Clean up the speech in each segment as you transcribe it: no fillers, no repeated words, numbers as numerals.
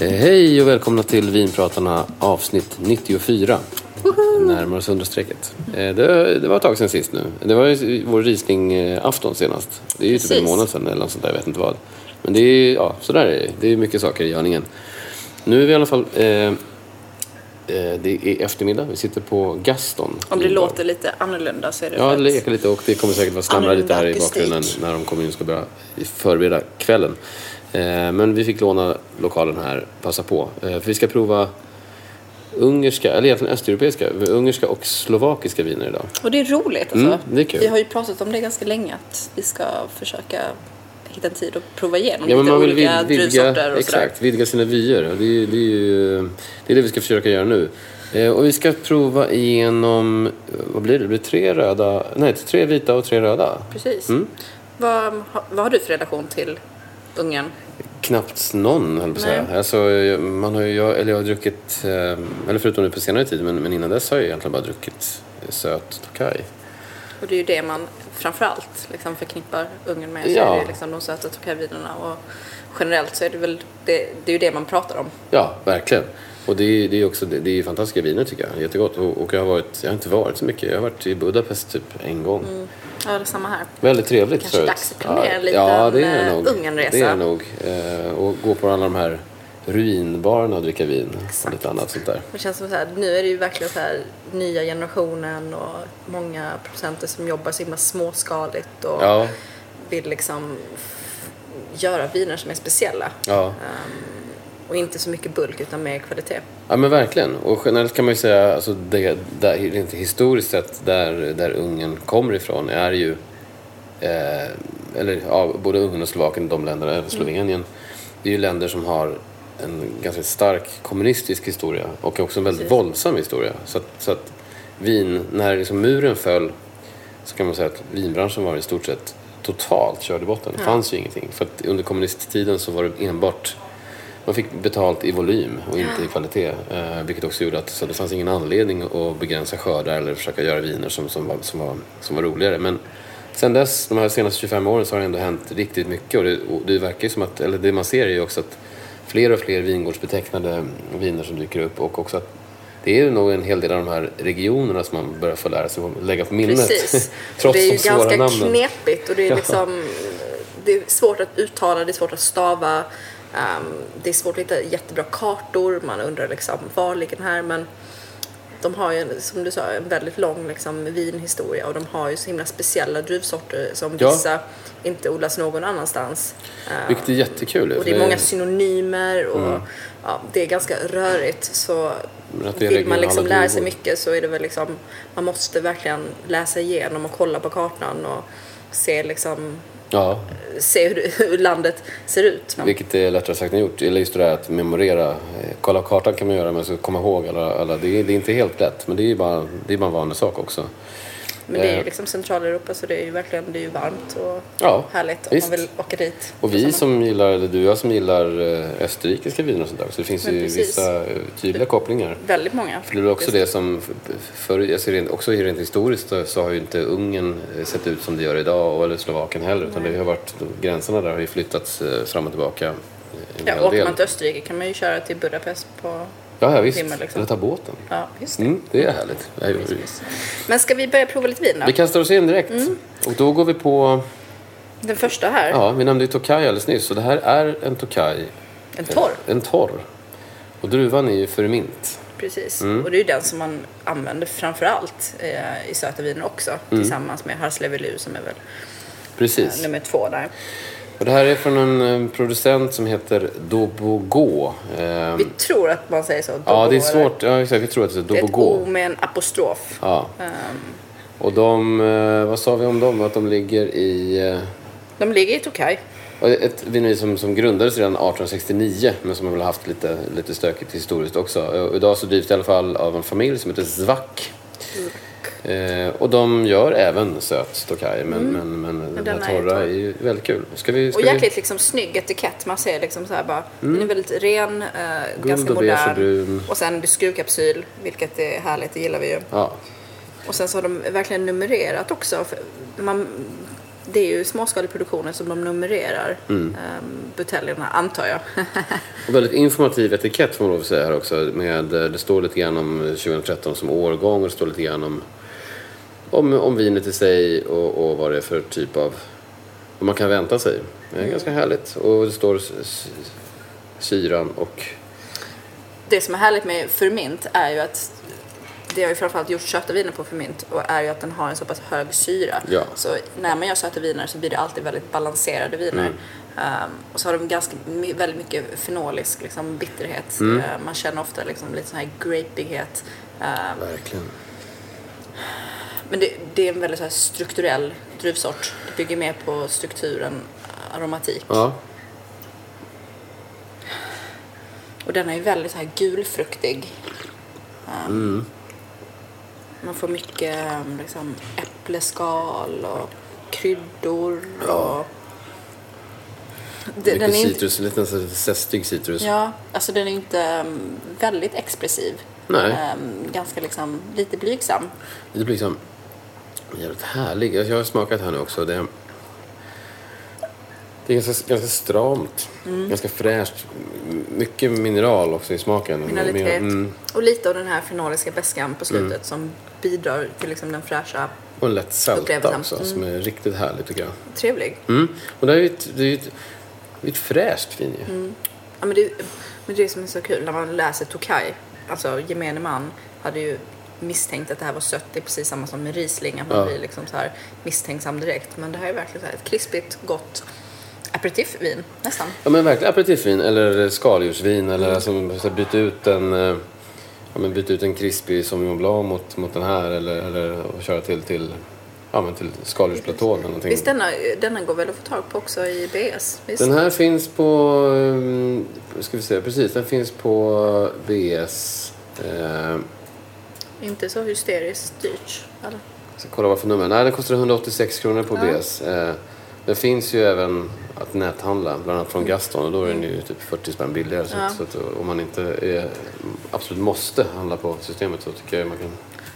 Hej och välkomna till Vinpratarna avsnitt 94. Närmare oss understrecket. Det var ett tag sedan sist nu. Det var ju vår risning-afton senast. Det är ju typ en månad sedan eller något sånt där, jag vet inte vad. Men det är ja, så där är det. Det är mycket saker i görningen. Nu är vi i alla fall det är eftermiddag. Vi sitter på Gaston. Om det låter lite annorlunda så är det ja, det ekar lite och det kommer säkert vara stamra lite här i bakgrunden när de kommer in och ska börja förbereda kvällen. Men vi fick låna lokalen här, passa på. För vi ska prova ungerska, eller egentligen östeuropeiska, ungerska och slovakiska viner idag. Och det är roligt alltså. Det är kul. Vi har ju pratat om det ganska länge att vi ska försöka hitta en tid att prova igenom lite olika druvsorter och exakt, vidga sina vyer. Det är det vi ska försöka göra nu. Och vi ska prova igenom, vad blir det? Det blir 3 vita och 3 röda. Precis. Mm. Vad har du för relation till Ungern? Knappt någon, höll på att säga. Alltså, jag har druckit, eller förutom nu på senare tid, men innan dess har jag egentligen bara druckit söt Tokaji. Och det är ju det man framförallt liksom förknippar Ungern med, så ja. Är det liksom de söta Tokaji-vinerna och generellt så är det väl det är ju det man pratar om. Ja, verkligen. Och det är också det är fantastiska viner tycker jag. Jättegott och jag har inte varit så mycket. Jag har varit i Budapest typ en gång. Mm. Ja, det är samma här. Väldigt trevligt. Kanske dags att planera en liten Ungernresa. Det är nog. Och gå på alla de här ruinbarerna och dricka vin. Exakt. Och lite annat sånt där. Det känns som så här, nu är det ju verkligen så här nya generationen och många producenter som jobbar så himla småskaligt och vill liksom göra viner som är speciella. Ja. Och inte så mycket bulk utan mer kvalitet. Ja men verkligen. Och generellt kan man ju säga alltså där inte historiskt sett där Ungern kommer ifrån är ju både Ungern och Slovakien, de länderna över Slovenien. Det är ju länder som har en ganska stark kommunistisk historia och också en väldigt våldsam historia. Så att vin när liksom muren föll så kan man säga att vinbranschen var i stort sett totalt körd i botten. Det fanns ju ingenting för att under kommunisttiden så var det enbart man fick betalt i volym och inte i kvalitet. Vilket också gjorde att så det fanns ingen anledning att begränsa skördar eller försöka göra viner som var roligare. Men sen dess, de här senaste 25 åren så har det ändå hänt riktigt mycket. Och det verkar ju som att, eller det man ser är ju också att fler och fler vingårdsbetecknade viner som dyker upp. Och också att det är ju nog en hel del av de här regionerna som man börjar få lära sig att lägga på minnet. Precis. Trots de svåra namnen. Det är ganska knepigt och det är liksom det är svårt att uttala, det är svårt att stava. Det är svårt att hitta jättebra kartor. Man undrar liksom var ligger den här. Men de har ju som du sa en väldigt lång liksom, vinhistoria. Och de har ju så himla speciella druvsorter som vissa inte odlas någon annanstans. Vilket är jättekul. Och det är många synonymer och det är ganska rörigt. Så vill man liksom lära sig mycket så är det väl liksom man måste verkligen läsa igenom och kolla på kartan och se liksom se hur landet ser ut. Men. Vilket är lättare sagt än gjort. Eller just det där att memorera. Kolla kartan kan man göra men så komma ihåg alla. Det är inte helt lätt. Men det är ju bara en vanlig sak också. Men det är ju liksom Centraleuropa, så det är ju verkligen, det är ju varmt och härligt om man vill åka dit. Och vi som gillar, eller du och jag som gillar österrikiska viner och sånt där, så det finns ju vissa tydliga kopplingar. Väldigt många. För det är också det som, för, alltså också rent historiskt så har ju inte Ungern sett ut som det gör idag, eller Slovakien heller, utan det har varit, gränserna där har ju flyttats fram och tillbaka. Ja, åker man till Österrike kan man ju köra till Budapest på... Ja, visst. Timmar, liksom. Eller ta båten. Ja, just det. Mm, det är härligt. Det är just. Men ska vi börja prova lite vin då? Vi kastar oss in direkt. Mm. Och då går vi på... Den första här. Ja, vi nämnde ju Tokaji alldeles nyss. Så det här är en Tokaji. En torr. En torr. Och druvan är ju Furmint. Precis. Mm. Och det är ju den som man använder framförallt i söta viner också. Mm. Tillsammans med Hárslevelű som är väl nummer 2 där. Och det här är från en producent som heter Dobogó. Vi tror att man säger så. Dobogó, ja, det är svårt. Ja, exakt. Vi tror att det är Dobogó. Det är ett O med en apostrof. Ja. Och de, vad sa vi om dem? Att de ligger i... De ligger i Tokaji. Ett vineri som grundades redan 1869, men som har väl haft lite stökigt historiskt också. Idag så drivs det i alla fall av en familj som heter Zvack. Och de gör även söt Tokaji, men den här torra är ju väldigt kul. Ska och jäkligt liksom snygg etikett. Man ser liksom så här bara, den är väldigt ren, ganska modern. Och sen skruvkapsyl, vilket är härligt, det gillar vi ju. Ja. Och sen så har de verkligen numrerat också. Det är ju småskalig produktioner som de numrerar buteljerna, antar jag. Och väldigt informativ etikett får man lov att säga här också. Det står lite grann om 2013 som årgång, och det står lite grann om vinet i sig och vad det är för typ av... Vad man kan vänta sig. Det är ganska härligt. Och det står syran och... Det som är härligt med Furmint är ju att... Det har ju framförallt gjort söta viner på Furmint, och är ju att den har en så pass hög syra. Ja. Så när man gör söta viner så blir det alltid väldigt balanserade viner. Och så har de ganska väldigt mycket fenolisk liksom, bitterhet. Man känner ofta liksom, lite sån här grapighet. Verkligen. Men det är en väldigt så här strukturell druvsort. Det bygger mer på strukturen aromatik. Ja. Och den är ju väldigt så här gulfruktig. Man får mycket liksom, äppleskal och kryddor. Ja. Den är citrus, inte... lite sästig citrus. Ja, alltså den är inte väldigt expressiv. Nej. Ganska liksom, lite blygsam. Lite blygsam. Jävligt härlig. Jag har smakat här nu också. Det är ganska stramt. Ganska fräscht. Mycket mineral också i smaken. Mineralitet. Och lite av den här fenoliska bäskan på slutet som bidrar till liksom den fräscha. Och en lätt sälta också som är riktigt härlig tycker jag. Trevlig. Och det är ju ett fräscht vin. Ja, men det som är så kul när man läser Tokaji. Alltså gemene man hade ju misstänkt att det här var sött. Det är precis samma som med Riesling. Man blir liksom så här misstänksam direkt. Men det här är verkligen så här ett krispigt, gott... aperitifvin nästan. Ja, men verkligen aperitifvin eller skaldjursvin eller alltså, byta ut en krispig sauvignon blanc mot den här eller och köra till skaldjursplatån eller någonting. Visst, denna går väl att få tag på också i BS. Visst? Den här finns på den finns på BS. Inte så hysteriskt dyrt eller. Ska kolla vad för nummer. Nej, den kostar 186 kronor på BS. Det finns ju även att näthandla, bland annat från Gaston, och då är den ju typ 40 spänn billigare. Så om man inte absolut måste handla på systemet så tycker jag man kan...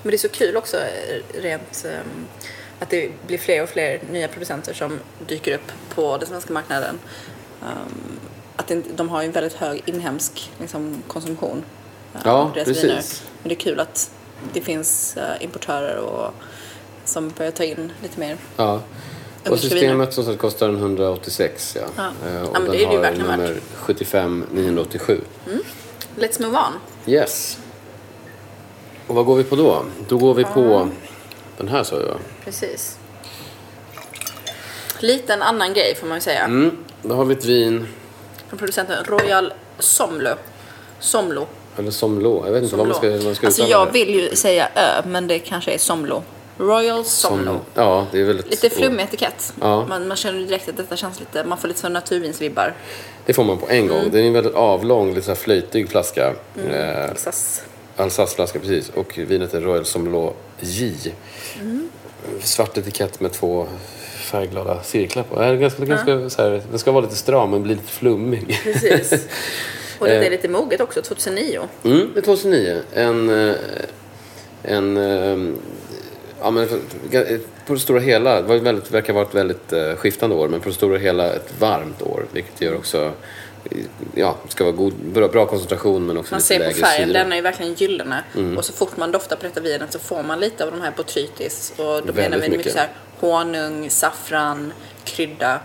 Men det är så kul också rent att det blir fler och fler nya producenter som dyker upp på den svenska marknaden. Att de har ju en väldigt hög inhemsk liksom, konsumtion. Ja, precis. Viner. Men det är kul att det finns importörer som börjar ta in lite mer... Ja. Och systemet som sagt kostar 186 och den det har nummer 75987. Let's move on. Yes. Och vad går vi på då? Då går vi på den här, sa jag. Precis. Lite en annan grej får man ju säga. Då har vi ett vin från producenten Royal Somló. Eller Somló, jag vet inte vad man ska uttala. Jag vill ju säga ö, men det kanske är Somló. Royal Somló. Ja, det är väldigt lite flummig etikett. Ja. Man känner direkt att detta känns lite, man får lite så naturvinsvibbar. Det får man på en gång. Det är en väldigt avlång, lite så här flöjtig flaska. Alsace-flaska, precis. Och vinet är Royal Somló J. svart etikett med två färgglada cirklar på. Ganska så här, den ska vara lite stram men bli lite flummig. Precis. Och det är lite moget också, 2009. Mm, det är 2009. Ja, men på det stora hela, det verkar vara ett väldigt skiftande år, men på det stora hela ett varmt år, vilket gör också, ja, det ska vara god, bra koncentration men också man lite lägre syre. Man ser på färgen, syre. Den är ju verkligen gyllene. Mm. Och så fort man doftar på detta vinen så får man lite av de här botrytis. Och då väldigt menar vi mycket så här honung, saffran, krydda.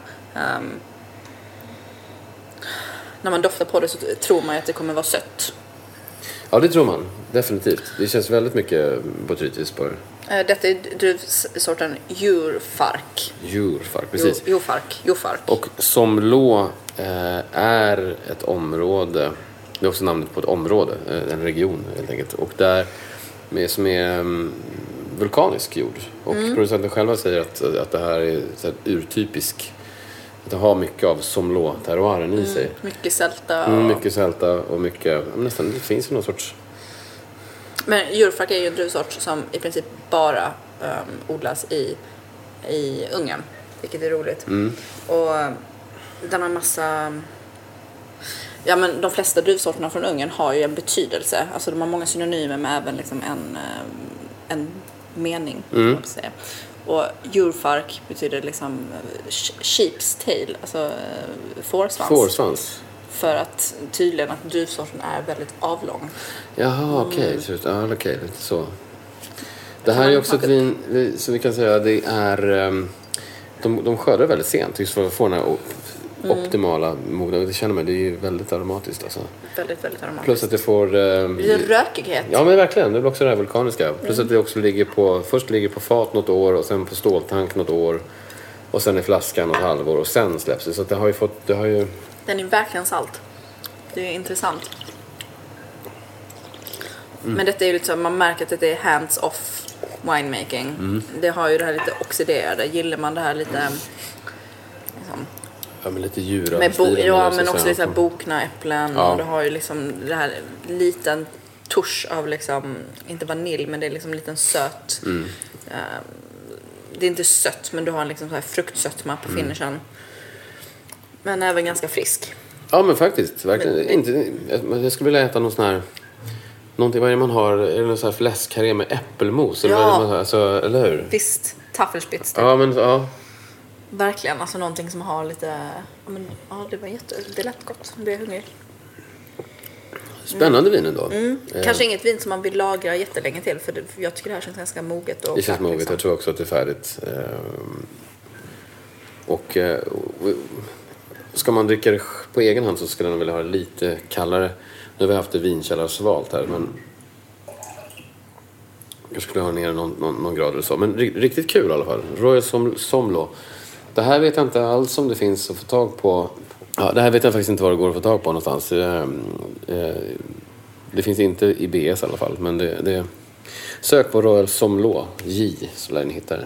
När man doftar på det så tror man att det kommer vara sött. Ja, det tror man. Definitivt. Det känns väldigt mycket botrytis på det. Detta är druvsorten Juhfark. Juhfark, precis. Juhfark. Och Somlå är ett område, det är också namnet på ett område, en region helt enkelt. Och där, som är vulkanisk jord. Och producenten själva säger att det här är så här urtypisk. Att det har mycket av Somlå-terroiren i sig. Mycket sälta. Mycket sälta och mycket, nästan, det finns ju någon sorts... Men Juhfark är ju en druvsort som i princip bara odlas i Ungern, vilket är roligt. Och den har en massa... Ja, men de flesta druvsorterna från Ungern har ju en betydelse. Alltså de har många synonymer med även liksom en mening. Mm. Och Juhfark betyder liksom sheep's tail, alltså fårsvans. För att tydligen att druvsorten är väldigt avlång. Jaha, okej. Okej, lite så. Det här är också ett vin, så vi kan säga, det är... De skördar väldigt sent, just för att få den här optimala moden. Det känner man, det är ju väldigt aromatiskt. Alltså. Väldigt, väldigt aromatiskt. Plus att det får... det är rökighet. Ja, men verkligen. Det blir också det här vulkaniska. Plus att det också först ligger på fat något år och sen på ståltank något år. Och sen i flaskan något halvår och sen släpps det. Så att det har ju... Den är verkligen salt. Det är intressant. Men detta är ju liksom, man märker att det är hands-off winemaking. Det har ju det här lite oxiderade. Gillar man det här lite... Liksom, ja, men lite djur. Ja, men också lite bokna äpplen. Ja. Och det har ju liksom det här liten tusch av liksom... Inte vanilj, men det är liksom en liten söt... det är inte sött, men du har en liksom så här fruktsötma på finishen. Men även ganska frisk. Ja, men faktiskt. Verkligen. Men, jag skulle vilja äta någon sån här... Någonting, vad är det man har? Är det någon sån här fläskkarré med äppelmos? Ja. Eller hur? Visst. Taffelspitz. Ja, men ja. Verkligen. Alltså någonting som har lite... Ja, men, ja, det var det lät gott. Det är hungrig. Spännande vin ändå. Kanske inget vin som man vill lagra jättelänge till. För jag tycker det här känns ganska moget. Och det känns moget. Liksom. Jag tror också att det är färdigt. Och ska man dricka det på egen hand så skulle den vilja ha det lite kallare. Nu har vi haft det vinkällarvalt här, men jag skulle ha ner någon grad eller så. Men riktigt kul i alla fall. Royal Somlå. Det här vet jag inte alls om det finns att få tag på. Ja, det här vet jag faktiskt inte var det går att få tag på någonstans. Det finns inte i BS i alla fall, men det... Sök på Royal Somlå J så lär ni hitta det.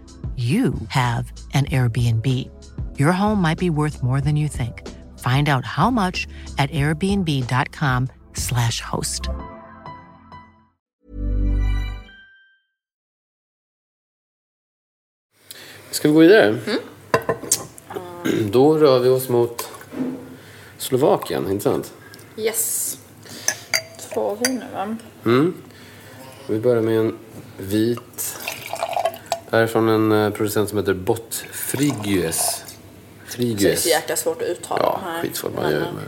you have an Airbnb. Your home might be worth more than you think. Find out how much at airbnb.com/host. Ska vi gå vidare? Då rör vi oss mot Slovakien, inte sant? Yes. Två viner, va? Vi börjar med en vit. Det här är från en producent som heter Bott Frigyes. Det är så jäkla svårt att uttala. Ja, här. Skitsvårt man gör det med.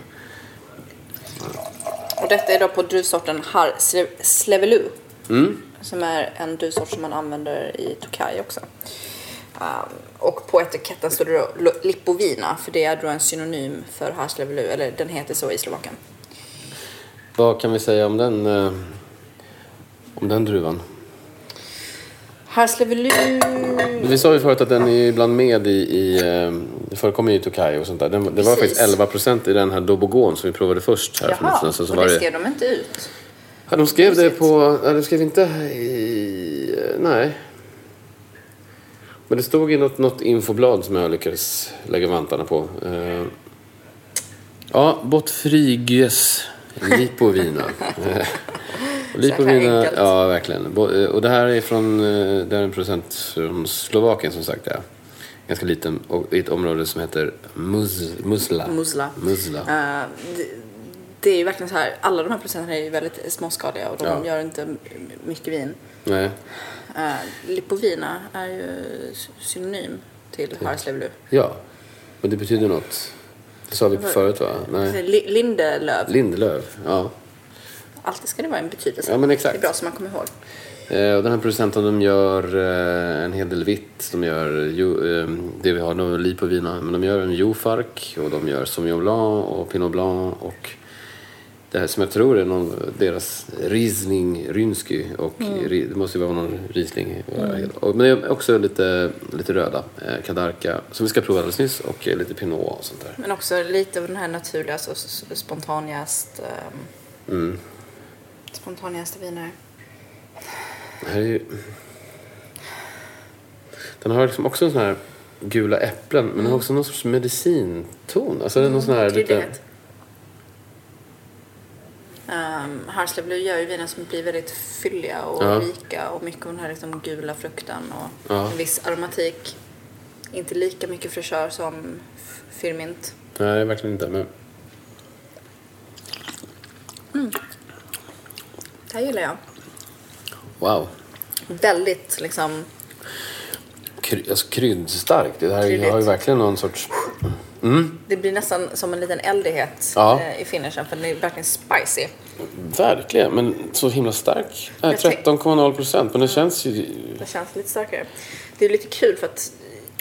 Och detta är då på druvsorten Hárslevelű. Som är en druvsort som man använder i Tokaji också. Och på etiketten står det då Lipovina. För det är då en synonym för Hárslevelű. Eller den heter så i Slovakien. Vad kan vi säga om den... om den druvan. Hárslevelű. Vi sa ju förut att den är ibland med i förekommer i Tokaji och sånt där. Det var faktiskt 11% i den här Dobogón som vi provade först här. Jaha, så och var det skrev de inte ut. Ja, de skrev det på... Nej, de skrev inte i... Nej. Men det stod i något infoblad som jag lyckades lägga vantarna på. Ja, Bott Frigyes Lipovina. Lipovina, ja verkligen. Och det här är från en producent från Slovakien som sagt, ja. Ganska liten och i ett område som heter Musla. Det är ju verkligen så här, alla de här producenterna är ju väldigt småskaliga och de gör inte mycket vin. Nej. Lipovina är ju synonym till Hárslevelű. Ja. Och det betyder något. Det sa vi förut, va? Nej. Lindelöv, ja. Alltid ska det vara en betydelse. Ja, men exakt. Det är bra som man kommer ihåg. Och den här producenten, de gör en hel del vitt. De gör det vi har nu, Lipovina. Men de gör en Juhfark och de gör Sauvignon Blanc och Pinot Blanc. Och det här som jag tror är deras Riesling Rynsky. Och det måste ju vara någon Riesling. Men det är också lite röda. Kadarka, som vi ska prova alldeles nyss. Och lite Pinot och sånt där. Men också lite av den här naturliga, så spontanast... spontanigaste viner. Det här är ju... Den har liksom också en sån här gula äpplen, men den har också någon sorts medicinton. Alltså det är någon sån här lite... Hárslevelű gör ju viner som blir väldigt fylliga och rika och mycket av den här liksom gula frukten och en viss aromatik. Inte lika mycket fräschör som Furmint. Nej, verkligen inte, men... Det här gillar jag. Wow. Väldigt liksom... kryddstarkt. Det här har ju verkligen någon sorts... Det blir nästan som en liten eldighet i finishen. För den är verkligen spicy. Verkligen, men så himla stark. 13,0%, men det känns ju... Det känns lite starkare. Det är lite kul för att...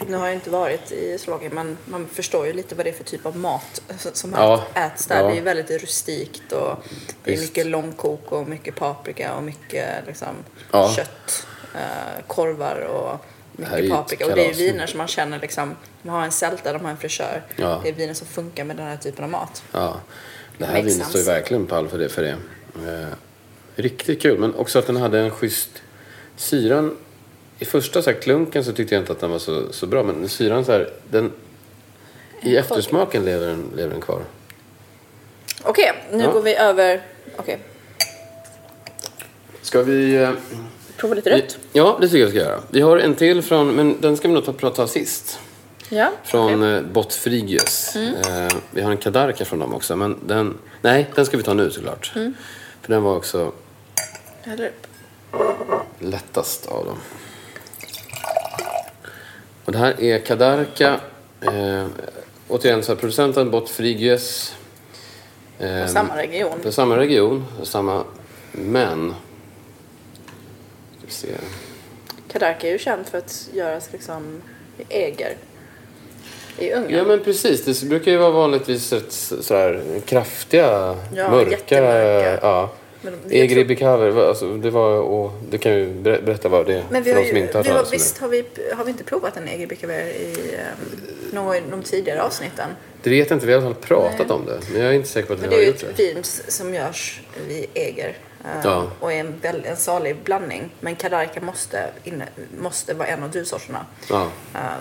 Nu har jag inte varit i Slovakien, men man förstår ju lite vad det är för typ av mat som äts där. Det är väldigt rustikt och det är mycket långkok och mycket paprika och mycket liksom, kött, korvar och mycket paprika. Och det är viner som man känner liksom, de har en sälta, de har en fräschör. Ja. Det är viner som funkar med den här typen av mat. Ja. Det här vinet står ju verkligen pall för det. Riktigt kul, men också att den hade en schysst syran. I första så här klunken så tyckte jag inte att den var så bra. Men syran så här... I eftersmaken lever den kvar. Okej, nu går vi över... Okej. Ska vi... prova lite rött? Ja, det tycker jag ska göra. Vi har en till från... Men den ska vi nog prata sist. Ja, från Bott Frigyes. Vi har en Kadarka från dem också. Men den... Nej, den ska vi ta nu såklart. För den var också... Eller... lättast av dem. Och det här är Kadarka. Återigen så här, producenten Bott Frigyes. Samma region. Samma män. Kadarka är ju känd för att göras liksom i äger. i Ungern. Ja men precis, det brukar ju vara vanligtvis rätt sådär kraftiga, ja, mörka. Ja. Egri Bikavér, alltså det var, och det kan ju berätta vad det är. Men vi har, ju, vi har visst har vi inte provat en Egri Bikavér i någon tidigare avsnitten. Det vet jag inte, vi har i alla fall pratat om det, men jag är inte säker på att vi har gjort det. Det är ett vin som görs vid Eger och är en salig blandning, men Kadarka måste vara en av druvsorterna.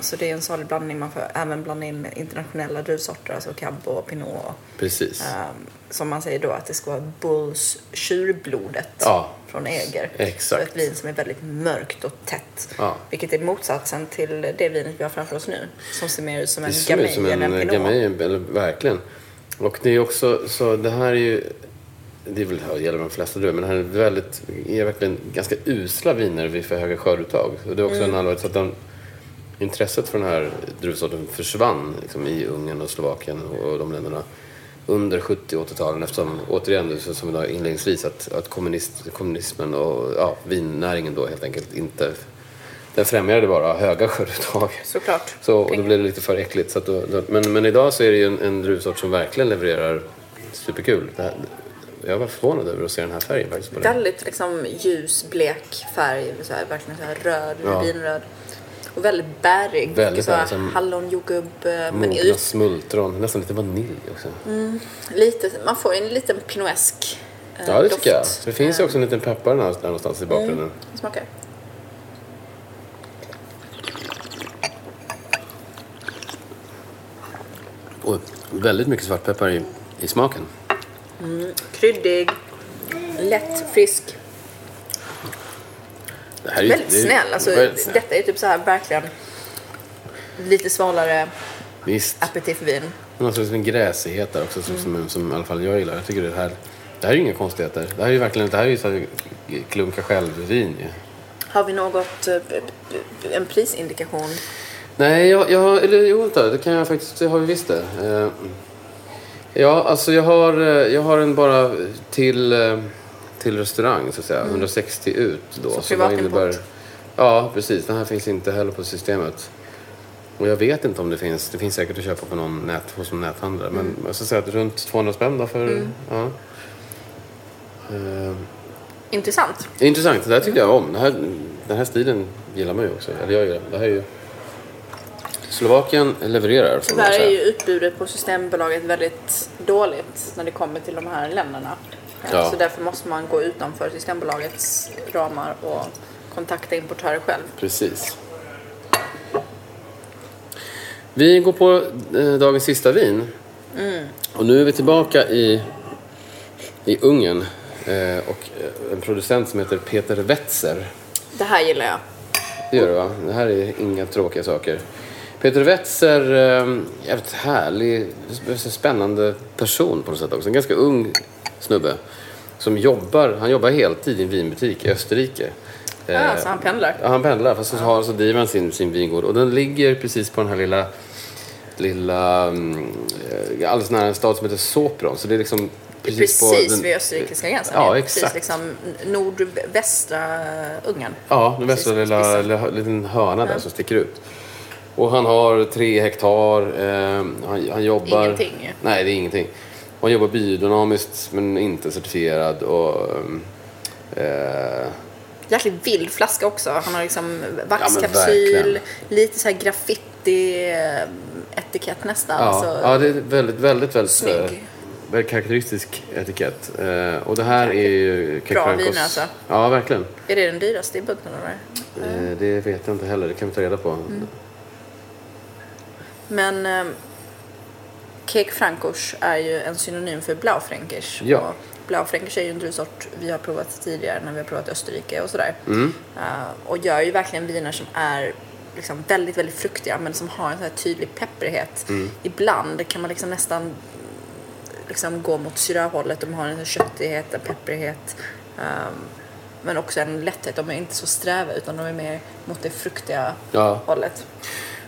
Så det är en salig blandning, man får även blanda in internationella druvsorter, alltså cab och pinot. Precis. Som man säger då att det ska vara bulls tjurblodet från Eger. Exakt. Så ett vin som är väldigt mörkt och tätt. Vilket är motsatsen till det vinet vi har framför oss nu. Som ser mer ut som en gamay eller en pinot. Verkligen. Och det är också, så det här är ju, det är väl det gäller de flesta druvor, men det här är väldigt, är verkligen ganska usla viner vid för höga skörduttag. Och det är också en allvarlig, så att den, intresset för den här druvsorten försvann liksom, i Ungern och Slovakien och de länderna under 70- och 80-talen, eftersom återigen som idag inledningsvis att kommunismen och vinnäringen då helt enkelt inte, den främjade bara höga skörduttag. Såklart. Så, och då blev det lite för äckligt. Så att då, men idag så är det ju en druvsort som verkligen levererar superkul. Det här, jag var förvånad över att se den här färgen faktiskt. På det. Väldigt liksom ljus, blek färg. Så här, verkligen så här röd, rubinröd. Och väldigt bärig. Väldigt så här, hallon, jordgubb. Mogna smultron. Nästan lite vanilj också. Lite, man får en liten pinoesk doft. Ja, det tycker jag. Det finns ju också en liten peppar där någonstans i bakgrunden. Det smakar. Och väldigt mycket svartpeppar i smaken. Kryddig, lätt, frisk. Det här är väldigt snäll. Alltså, detta är ju typ så här verkligen lite svalare aperitifvin. Men alltså en gräsighet där också som i alla fall jag gillar. Jag tycker det här är inga konstigheter. Det här är ju verkligen, det här är ju så här klunka självvin. Har vi något en prisindikation? Nej, det kan jag faktiskt, det har vi visst det. Ja, alltså jag har en bara till restaurang så att säga, 160 ut då, så privat import. Ja, precis. Den här finns inte heller på systemet. Och jag vet inte om det finns säkert att köpa på någon hos en näthandlare, men jag ska säga att runt 200 spänn då för intressant. Intressant. Det här tycker jag om. Den här stilen gillar man ju också. Eller jag gillar. Det här är ju Slovakien levererar. Tyvärr är ju utbudet på Systembolaget väldigt dåligt när det kommer till de här länderna. Ja. Så därför måste man gå utanför Systembolagets ramar och kontakta importörer själv. Precis. Vi går på dagens sista vin. Och nu är vi tillbaka i Ungern. Och en producent som heter Péter Wetzer. Det här gillar jag. Det gör det, va? Det här är inga tråkiga saker. Peter Wetzer är ett härlig, spännande person på något sätt också. En ganska ung snubbe som jobbar heltid i en vinbutik i Österrike. Så han pendlar. Ja, han pendlar, fast så driver han sin vingård. Och den ligger precis på den här lilla alldeles nära en stad som heter Sopron. Så det är liksom precis vid österrikiska gränsen. Ja, exakt. Precis liksom nordvästra Ungern. Ja, den västra lilla hörna där som sticker ut. Och han har 3 hektar. Han jobbar... Ingenting. Nej, det är ingenting. Och han jobbar biodynamiskt, men inte certifierad. Och, jäkligt vild flaska också. Han har liksom vaxkapsyl, lite så här graffiti-etikett nästan. Ja, alltså, ja, det är väldigt, väldigt, väldigt snygg. Väldigt karaktäristisk etikett. Och det här är ju... Bra vin alltså. Ja, verkligen. Är det den dyraste i bunten? Det vet jag inte heller. Det kan vi ta reda på. Men Kékfrankos är ju en synonym för Blaufränkisch. Ja. Blaufränkisch är ju en druvsort vi har provat tidigare när vi har provat Österrike och sådär. Och gör ju verkligen viner som är liksom väldigt, väldigt fruktiga, men som har en sån här tydlig pepprighet. Ibland kan man liksom nästan liksom gå mot syrahållet. De har en sån köttighet, en pepprighet, men också en lätthet. De är inte så sträva, utan de är mer mot det fruktiga hållet.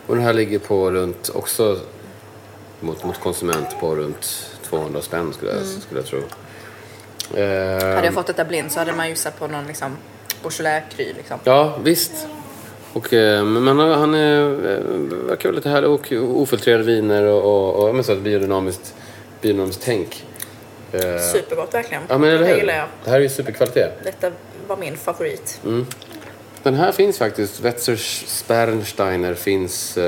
Och den här ligger på runt, också mot konsument, på runt 200 spänn skulle jag tro. Hade jag fått detta blind så hade man gissat på någon liksom Beaujolais-kry liksom. Ja, visst. Och, men han verkar lite härlig och ofiltrerade viner och så ett biodynamiskt tänk. Supergott verkligen. Ja, men det gillar jag. Det här är ju superkvalitet. Detta var min favorit. Mm. Den här finns faktiskt. Wetzers Spärensteiner finns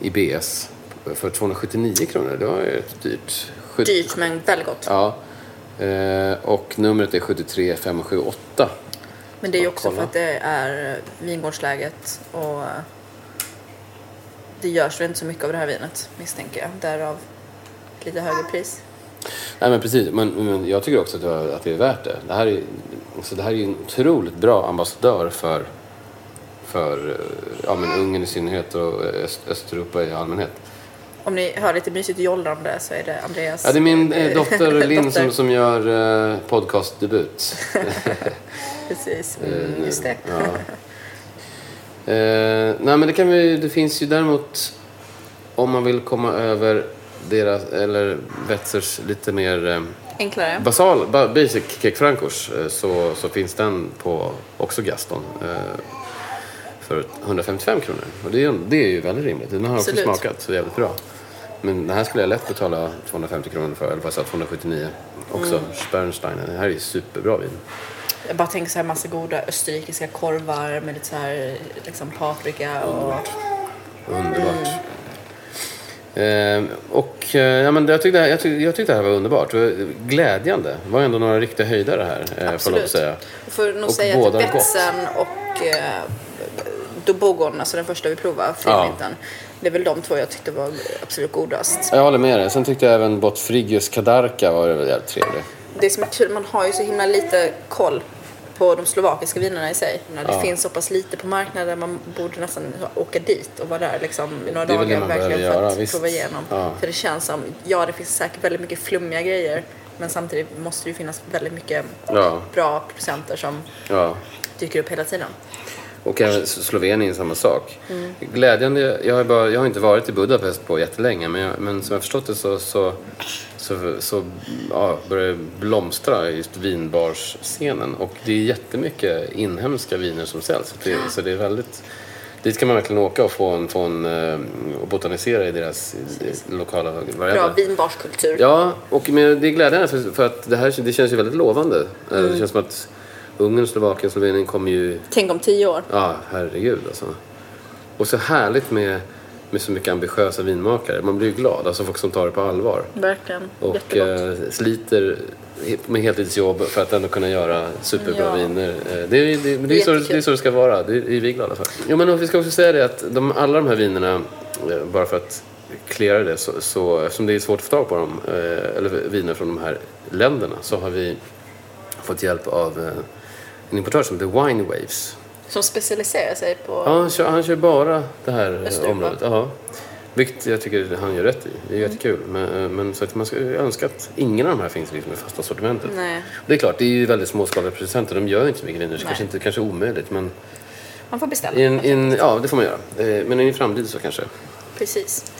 i BS för 279 kronor. Det var ju dyrt. Dyrt men väldigt gott. Ja. Och numret är 73578. Men det är ju också för att det är vingårdsläget och det görs väl inte så mycket av det här vinet, misstänker jag. Därav lite högre pris. Nej men precis, men jag tycker också att det är värt det. Det här är ju en otroligt bra ambassadör för ja, men Ungern i synnerhet och Östeuropa i allmänhet. Om ni hör lite mysigt jollande så är det Andreas. Ja, det är min dotter Linn som gör podcastdebut. Precis, just det. Ja. Nej men det finns ju däremot om man vill komma över deras eller Wetzers lite mer enklare basal basic Kékfrankos så finns den på också Gaston för 155 kronor och det är ju väldigt rimligt. Den har jag också smakat så jävligt bra. Men den här skulle jag lätt betala 250 kronor för eller fast 279 också Spärensteiner. Det här är ju superbra vin. Jag bara tänker så här massa goda österrikiska korvar med lite så här liksom paprika och underbart. Och ja, men jag tyckte det här var underbart och glädjande. Det var ändå några riktiga höjdare här får man säga. För nog säga att Wetzer och Dobogó, alltså den första vi provade Furminten. Ja. Det är väl de två jag tyckte var absolut godast. Jag håller med dig. Sen tyckte jag även Bott Frigyes Kadarka var väldigt trevlig. Det som är kul, man har ju så himla lite koll på de slovakiska vinerna i sig. När det finns så pass lite på marknaden, man borde nästan åka dit och vara där liksom, i några dagar verkligen göra, för att prova igenom. Ja. För det känns som, ja det finns säkert väldigt mycket flummiga grejer, men samtidigt måste det ju finnas väldigt mycket bra producenter som dyker upp hela tiden. Och Slovenien samma sak. Mm. Glädjande, jag har inte varit i Budapest på jättelänge men som jag förstått det så börjar blomstra just vinbarsscenen och det är jättemycket inhemska viner som säljs så det är väldigt dit kan man verkligen åka och få en och botanisera i deras lokala varianter. Bra vinbarskultur. Ja, och men det är glädjande för att det känns ju väldigt lovande. Mm. Det känns som att Ungern, Slovakien, Slovenien kommer ju... Tänk om 10 år. Ja, herregud alltså. Och så härligt med så mycket ambitiösa vinmakare. Man blir ju glad, alltså folk som tar det på allvar. Verkligen, och sliter med heltidsjobb för att ändå kunna göra superbra viner. Det är så det ska vara, det är vi glada för. Jo, men vi ska också säga det att alla de här vinerna, bara för att klara det, så eftersom det är svårt att få tag på dem, eller viner från de här länderna, så har vi fått hjälp av... en importör som heter Wine Waves. Som specialiserar sig på... Ja, han kör bara det här området. Ja. Vilket jag tycker han gör rätt i. Det är jättekul. Men så att man skulle önska att ingen av de här finns liksom i fasta sortimentet. Nej. Det är klart, det är ju väldigt småskaliga producenter. De gör inte så mycket viner. Det kanske är omöjligt, men... Man får beställa. Ja, det får man göra. Men i framtiden så kanske. Precis.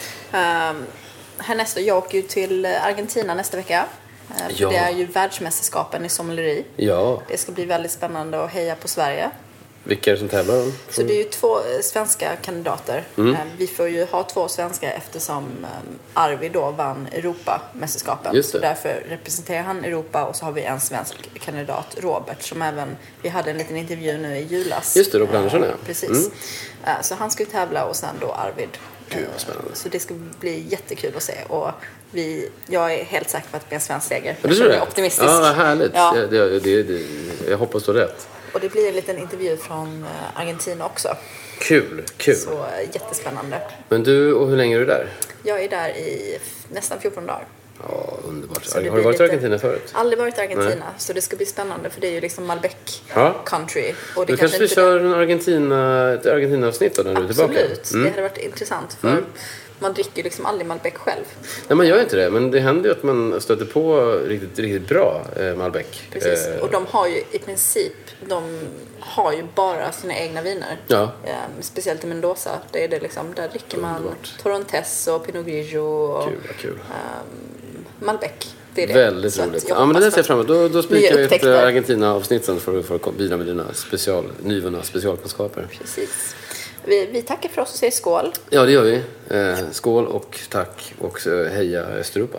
Jag åker ju till Argentina nästa vecka. Det är ju världsmästerskapen i sommeleri. Ja. Det ska bli väldigt spännande att heja på Sverige. Vilka är det som tävlar? Så det är ju 2 svenska kandidater. Mm. Vi får ju ha 2 svenska eftersom Arvid då vann Europamästerskapen. Så därför representerar han Europa och så har vi en svensk kandidat, Robert, som även vi hade en liten intervju nu i julas. Just det, då branschen är. Precis. Mm. Så han ska ju tävla och sen då Arvid. Så det ska bli jättekul att se och jag är helt säker på att det blir en svensk seger. Jag är optimistisk. Ja, vad härligt. Ja. Jag hoppas du har rätt. Och det blir en liten intervju från Argentina också. Kul. Så jättespännande. Men du, och hur länge är du där? Jag är där i nästan 14 dagar. Ja, underbart. Har du varit i Argentina förut? Aldrig varit i Argentina. Nej. Så det ska bli spännande för det är ju liksom Malbec country. Och det kanske vi kör ett Argentina-avsnitt då när du är tillbaka. Absolut, det hade varit intressant för man dricker ju liksom aldrig Malbec själv. Nej, man gör inte det, men det händer ju att man stöter på riktigt, riktigt bra Malbec. Precis, och de har ju i princip, de har ju bara sina egna viner. Ja. Speciellt i Mendoza, det är det liksom, där dricker man Torrontes och Pinot Grigio och Malbec. det är det. Väldigt roligt. Ja, men det där ser jag fram emot. Då spikar vi ett Argentina-avsnitt sen för att bidra med dina nyvunna specialkunskaper. Precis. Vi tackar för oss och säger skål. Ja, det gör vi. Skål och tack. Och heja Östeuropa.